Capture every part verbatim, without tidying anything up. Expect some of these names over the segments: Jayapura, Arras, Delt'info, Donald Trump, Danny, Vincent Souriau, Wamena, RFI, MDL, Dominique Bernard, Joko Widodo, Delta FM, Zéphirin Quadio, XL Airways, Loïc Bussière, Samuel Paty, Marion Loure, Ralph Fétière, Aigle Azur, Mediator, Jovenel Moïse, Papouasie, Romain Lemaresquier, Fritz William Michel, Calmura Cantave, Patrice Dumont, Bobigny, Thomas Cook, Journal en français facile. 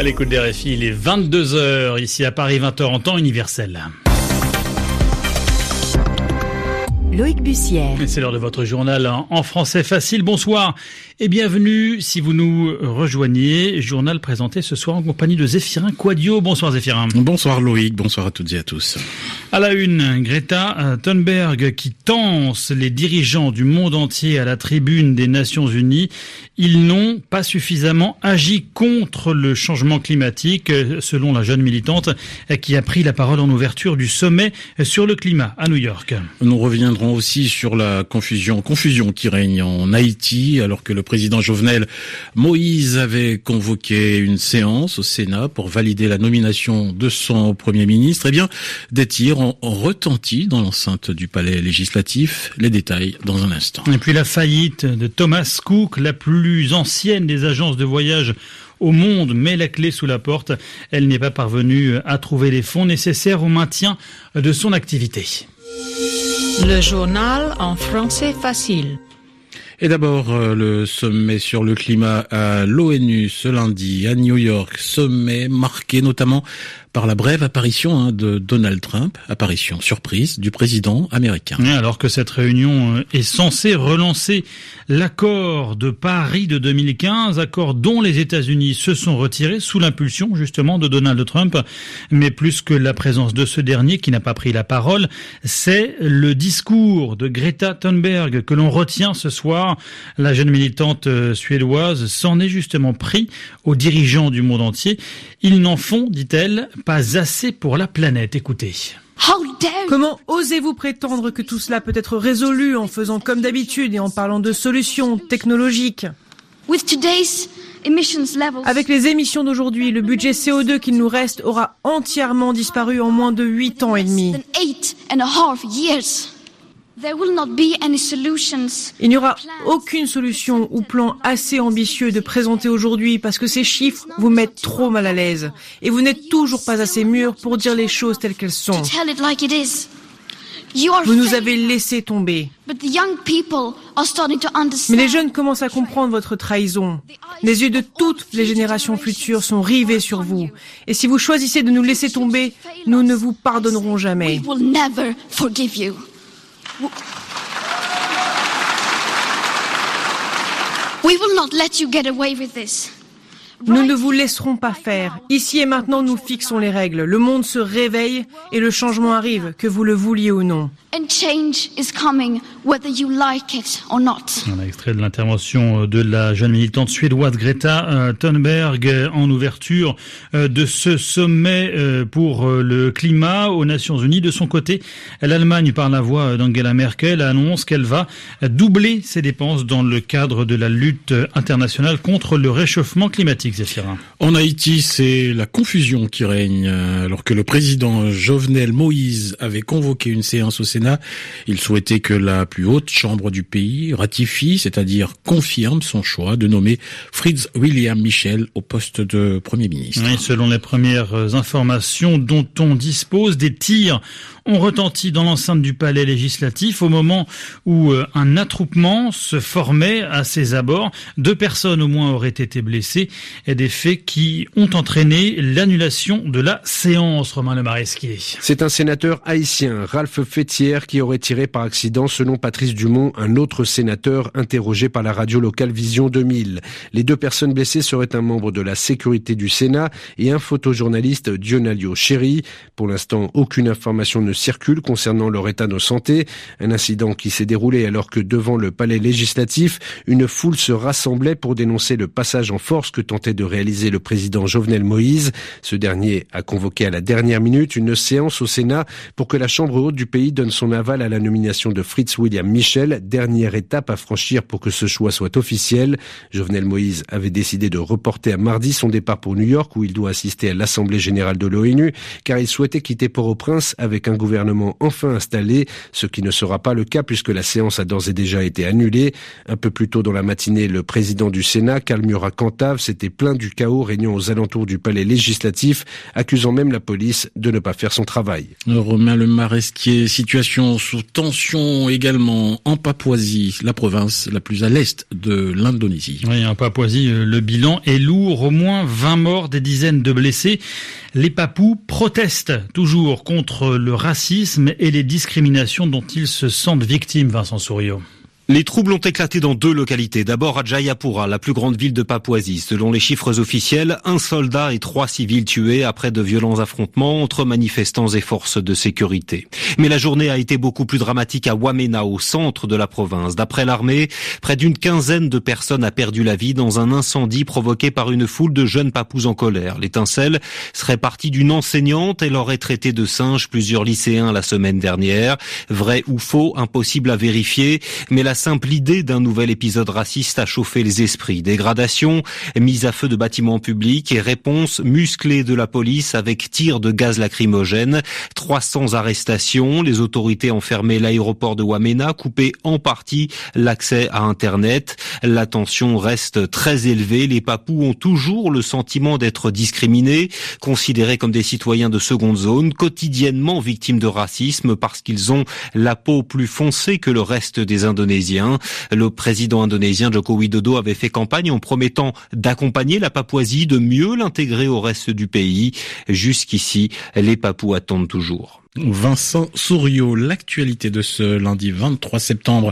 À l'écoute des R F I, il est vingt-deux heures, ici à Paris, vingt heures en temps universel. Loïc Bussière. C'est l'heure de votre journal en français facile. Bonsoir et bienvenue si vous nous rejoignez. Journal présenté ce soir en compagnie de Zéphirin Quadio. Bonsoir Zéphirin. Bonsoir Loïc, bonsoir à toutes et à tous. À la une, Greta Thunberg qui tense les dirigeants du monde entier à la tribune des Nations Unies. Ils n'ont pas suffisamment agi contre le changement climatique, selon la jeune militante qui a pris la parole en ouverture du sommet sur le climat à New York. Nous reviendrons aussi sur la confusion, confusion qui règne en Haïti, alors que le président Jovenel Moïse avait convoqué une séance au Sénat pour valider la nomination de son Premier ministre. Eh bien, des tirs ont retenti dans l'enceinte du palais législatif. Les détails dans un instant. Et puis la faillite de Thomas Cook, la plus ancienne des agences de voyage au monde, met la clé sous la porte. Elle n'est pas parvenue à trouver les fonds nécessaires au maintien de son activité. Le journal en français facile. Et d'abord, le sommet sur le climat à l'ONU ce lundi à New York. Sommet marqué notamment par la brève apparition de Donald Trump, apparition surprise du président américain. Et alors que cette réunion est censée relancer l'accord de Paris de deux mille quinze, accord dont les États-Unis se sont retirés sous l'impulsion justement de Donald Trump. Mais plus que la présence de ce dernier qui n'a pas pris la parole, c'est le discours de Greta Thunberg que l'on retient ce soir. La jeune militante suédoise s'en est justement pris aux dirigeants du monde entier. Ils n'en font, dit-elle, pas assez pour la planète. Écoutez. Comment osez-vous prétendre que tout cela peut être résolu en faisant comme d'habitude et en parlant de solutions technologiques ? Avec les émissions d'aujourd'hui, le budget C O deux qu'il nous reste aura entièrement disparu en moins de huit ans et demi. Il n'y aura aucune solution ou plan assez ambitieux de présenter aujourd'hui parce que ces chiffres vous mettent trop mal à l'aise et vous n'êtes toujours pas assez mûrs pour dire les choses telles qu'elles sont. Vous nous avez laissé tomber. Mais les jeunes commencent à comprendre votre trahison. Les yeux de toutes les générations futures sont rivés sur vous. Et si vous choisissez de nous laisser tomber, nous ne vous pardonnerons jamais. Nous ne vous laisserons pas faire. Ici et maintenant, nous fixons les règles. Le monde se réveille et le changement arrive, que vous le vouliez ou non. Un extrait de l'intervention de la jeune militante suédoise Greta Thunberg en ouverture de ce sommet pour le climat aux Nations Unies. De son côté, l'Allemagne, par la voix d'Angela Merkel, annonce qu'elle va doubler ses dépenses dans le cadre de la lutte internationale contre le réchauffement climatique. Zéphirin. En Haïti, c'est la confusion qui règne. Alors que le président Jovenel Moïse avait convoqué une séance au Sénat, il souhaitait que la plus haute chambre du pays ratifie, c'est-à-dire confirme son choix de nommer Fritz William Michel au poste de Premier ministre. Oui, selon les premières informations dont on dispose, des tirs ont retenti dans l'enceinte du palais législatif au moment où un attroupement se formait à ses abords. Deux personnes au moins auraient été blessées, et des faits qui ont entraîné l'annulation de la séance. Romain Lemaresquier. C'est un sénateur haïtien, Ralph Fétière, qui aurait tiré par accident, selon Patrice Dumont, un autre sénateur interrogé par la radio locale Vision deux mille. Les deux personnes blessées seraient un membre de la sécurité du Sénat et un photojournaliste, Dionna Liocheri. Pour l'instant, aucune information ne circule concernant leur état de santé. Un incident qui s'est déroulé alors que devant le palais législatif, une foule se rassemblait pour dénoncer le passage en force que tentait de réaliser le président Jovenel Moïse. Ce dernier a convoqué à la dernière minute une séance au Sénat pour que la Chambre haute du pays donne son aval à la nomination de Fritz William Michel, dernière étape à franchir pour que ce choix soit officiel. Jovenel Moïse avait décidé de reporter à mardi son départ pour New York où il doit assister à l'Assemblée générale de l'ONU car il souhaitait quitter Port-au-Prince avec un gouvernement enfin installé, ce qui ne sera pas le cas puisque la séance a d'ores et déjà été annulée. Un peu plus tôt dans la matinée, le président du Sénat, Calmura Cantave, s'était plaint du chaos régnant aux alentours du palais législatif, accusant même la police de ne pas faire son travail. Romain Lemaresquier, situation sous tension également en Papouasie, la province la plus à l'est de l'Indonésie. Oui, en Papouasie, le bilan est lourd, au moins vingt morts, des dizaines de blessés. Les Papous protestent toujours contre le racisme et les discriminations dont ils se sentent victimes, Vincent Souriau. Les troubles ont éclaté dans deux localités. D'abord à Jayapura, la plus grande ville de Papouasie. Selon les chiffres officiels, un soldat et trois civils tués après de violents affrontements entre manifestants et forces de sécurité. Mais la journée a été beaucoup plus dramatique à Wamena, au centre de la province. D'après l'armée, près d'une quinzaine de personnes a perdu la vie dans un incendie provoqué par une foule de jeunes Papous en colère. L'étincelle serait partie d'une enseignante et l'aurait traité de singe plusieurs lycéens la semaine dernière. Vrai ou faux, impossible à vérifier, mais la simple idée d'un nouvel épisode raciste a chauffé les esprits. Dégradation, mise à feu de bâtiments publics et réponse musclée de la police avec tir de gaz lacrymogène. trois cents arrestations. Les autorités ont fermé l'aéroport de Wamena, coupé en partie l'accès à Internet. La tension reste très élevée. Les Papous ont toujours le sentiment d'être discriminés, considérés comme des citoyens de seconde zone, quotidiennement victimes de racisme parce qu'ils ont la peau plus foncée que le reste des Indonésiens. Le président indonésien Joko Widodo avait fait campagne en promettant d'accompagner la Papouasie, de mieux l'intégrer au reste du pays. Jusqu'ici, les Papous attendent toujours. Vincent Souriau, l'actualité de ce lundi vingt-trois septembre,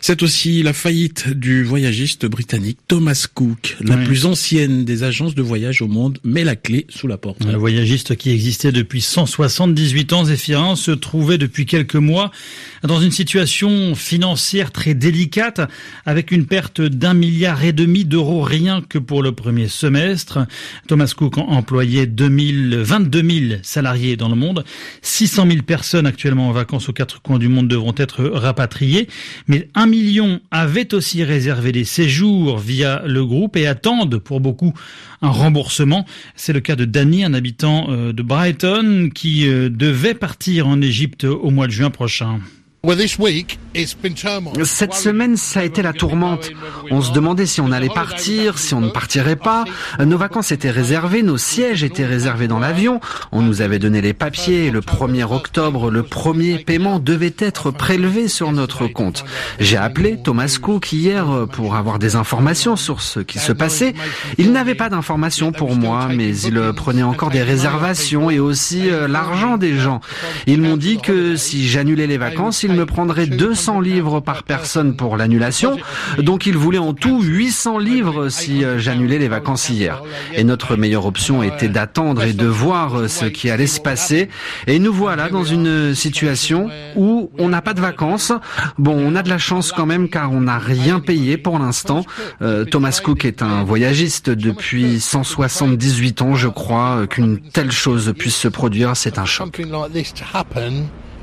c'est aussi la faillite du voyagiste britannique Thomas Cook, la oui. plus ancienne des agences de voyage au monde, met la clé sous la porte. Un voyagiste qui existait depuis cent soixante-dix-huit ans, Zéphirin se trouvait depuis quelques mois dans une situation financière très délicate, avec une perte d'un milliard et demi d'euros rien que pour le premier semestre. Thomas Cook employait deux mille, vingt-deux mille salariés dans le monde. six cent mille personnes actuellement en vacances aux quatre coins du monde devront être rapatriées, mais un million avaient aussi réservé des séjours via le groupe et attendent pour beaucoup un remboursement. C'est le cas de Danny, un habitant de Brighton qui devait partir en Égypte au mois de juin prochain. Cette semaine, ça a été la tourmente. On se demandait si on allait partir, si on ne partirait pas. Nos vacances étaient réservées, nos sièges étaient réservés dans l'avion. On nous avait donné les papiers. Le premier octobre, le premier paiement devait être prélevé sur notre compte. J'ai appelé Thomas Cook hier pour avoir des informations sur ce qui se passait. Il n'avait pas d'informations pour moi, mais il prenait encore des réservations et aussi l'argent des gens. Ils m'ont dit que si j'annulais les vacances, me prendrait deux cents livres par personne pour l'annulation, donc il voulait en tout huit cents livres si j'annulais les vacances hier. Et notre meilleure option était d'attendre et de voir ce qui allait se passer. Et nous voilà dans une situation où on n'a pas de vacances. Bon, on a de la chance quand même car on n'a rien payé pour l'instant. Euh, Thomas Cook est un voyagiste depuis cent soixante-dix-huit ans, je crois. Qu'une telle chose puisse se produire, c'est un choc.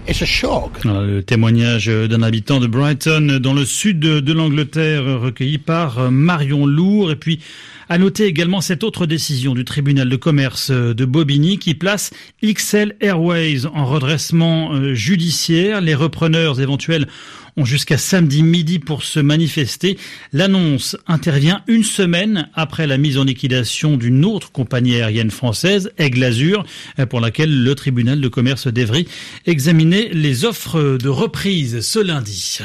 It's a shock. Le témoignage d'un habitant de Brighton dans le sud de l'Angleterre, recueilli par Marion Loure. Et puis à noter également cette autre décision du tribunal de commerce de Bobigny qui place X L Airways en redressement judiciaire. Les repreneurs éventuels ont jusqu'à samedi midi pour se manifester. L'annonce intervient une semaine après la mise en liquidation d'une autre compagnie aérienne française, Aigle Azur, pour laquelle le tribunal de commerce d'Evry examinait les offres de reprise ce lundi.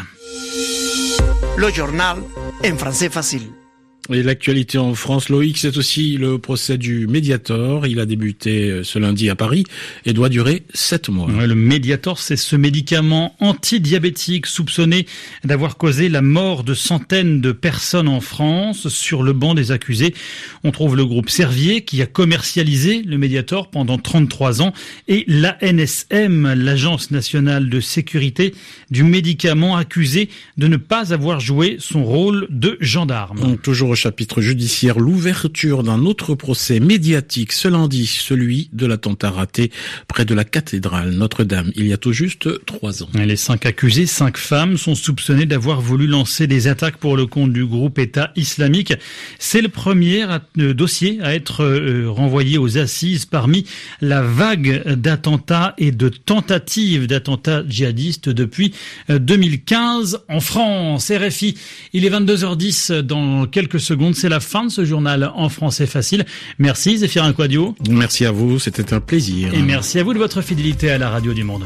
Le journal en français facile. Et l'actualité en France, Loïc, c'est aussi le procès du Mediator. Il a débuté ce lundi à Paris et doit durer sept mois. Ouais, le Mediator, c'est ce médicament antidiabétique soupçonné d'avoir causé la mort de centaines de personnes en France. Sur le banc des accusés, on trouve le groupe Servier qui a commercialisé le Mediator pendant trente-trois ans et l'A N S M, l'Agence nationale de sécurité du médicament, accusée de ne pas avoir joué son rôle de gendarme. Donc, toujours au chapitre judiciaire l'ouverture d'un autre procès médiatique ce lundi, celui de l'attentat raté près de la cathédrale Notre-Dame, il y a tout juste trois ans. Les cinq accusés, cinq femmes, sont soupçonnées d'avoir voulu lancer des attaques pour le compte du groupe État islamique. C'est le premier dossier à être renvoyé aux assises parmi la vague d'attentats et de tentatives d'attentats djihadistes depuis deux mille quinze en France. R F I, il est vingt-deux heures dix, dans quelques secondes, c'est la fin de ce journal en français facile. Merci Zéphirin Quadio. Merci à vous, c'était un plaisir. Et merci à vous de votre fidélité à la radio du Monde.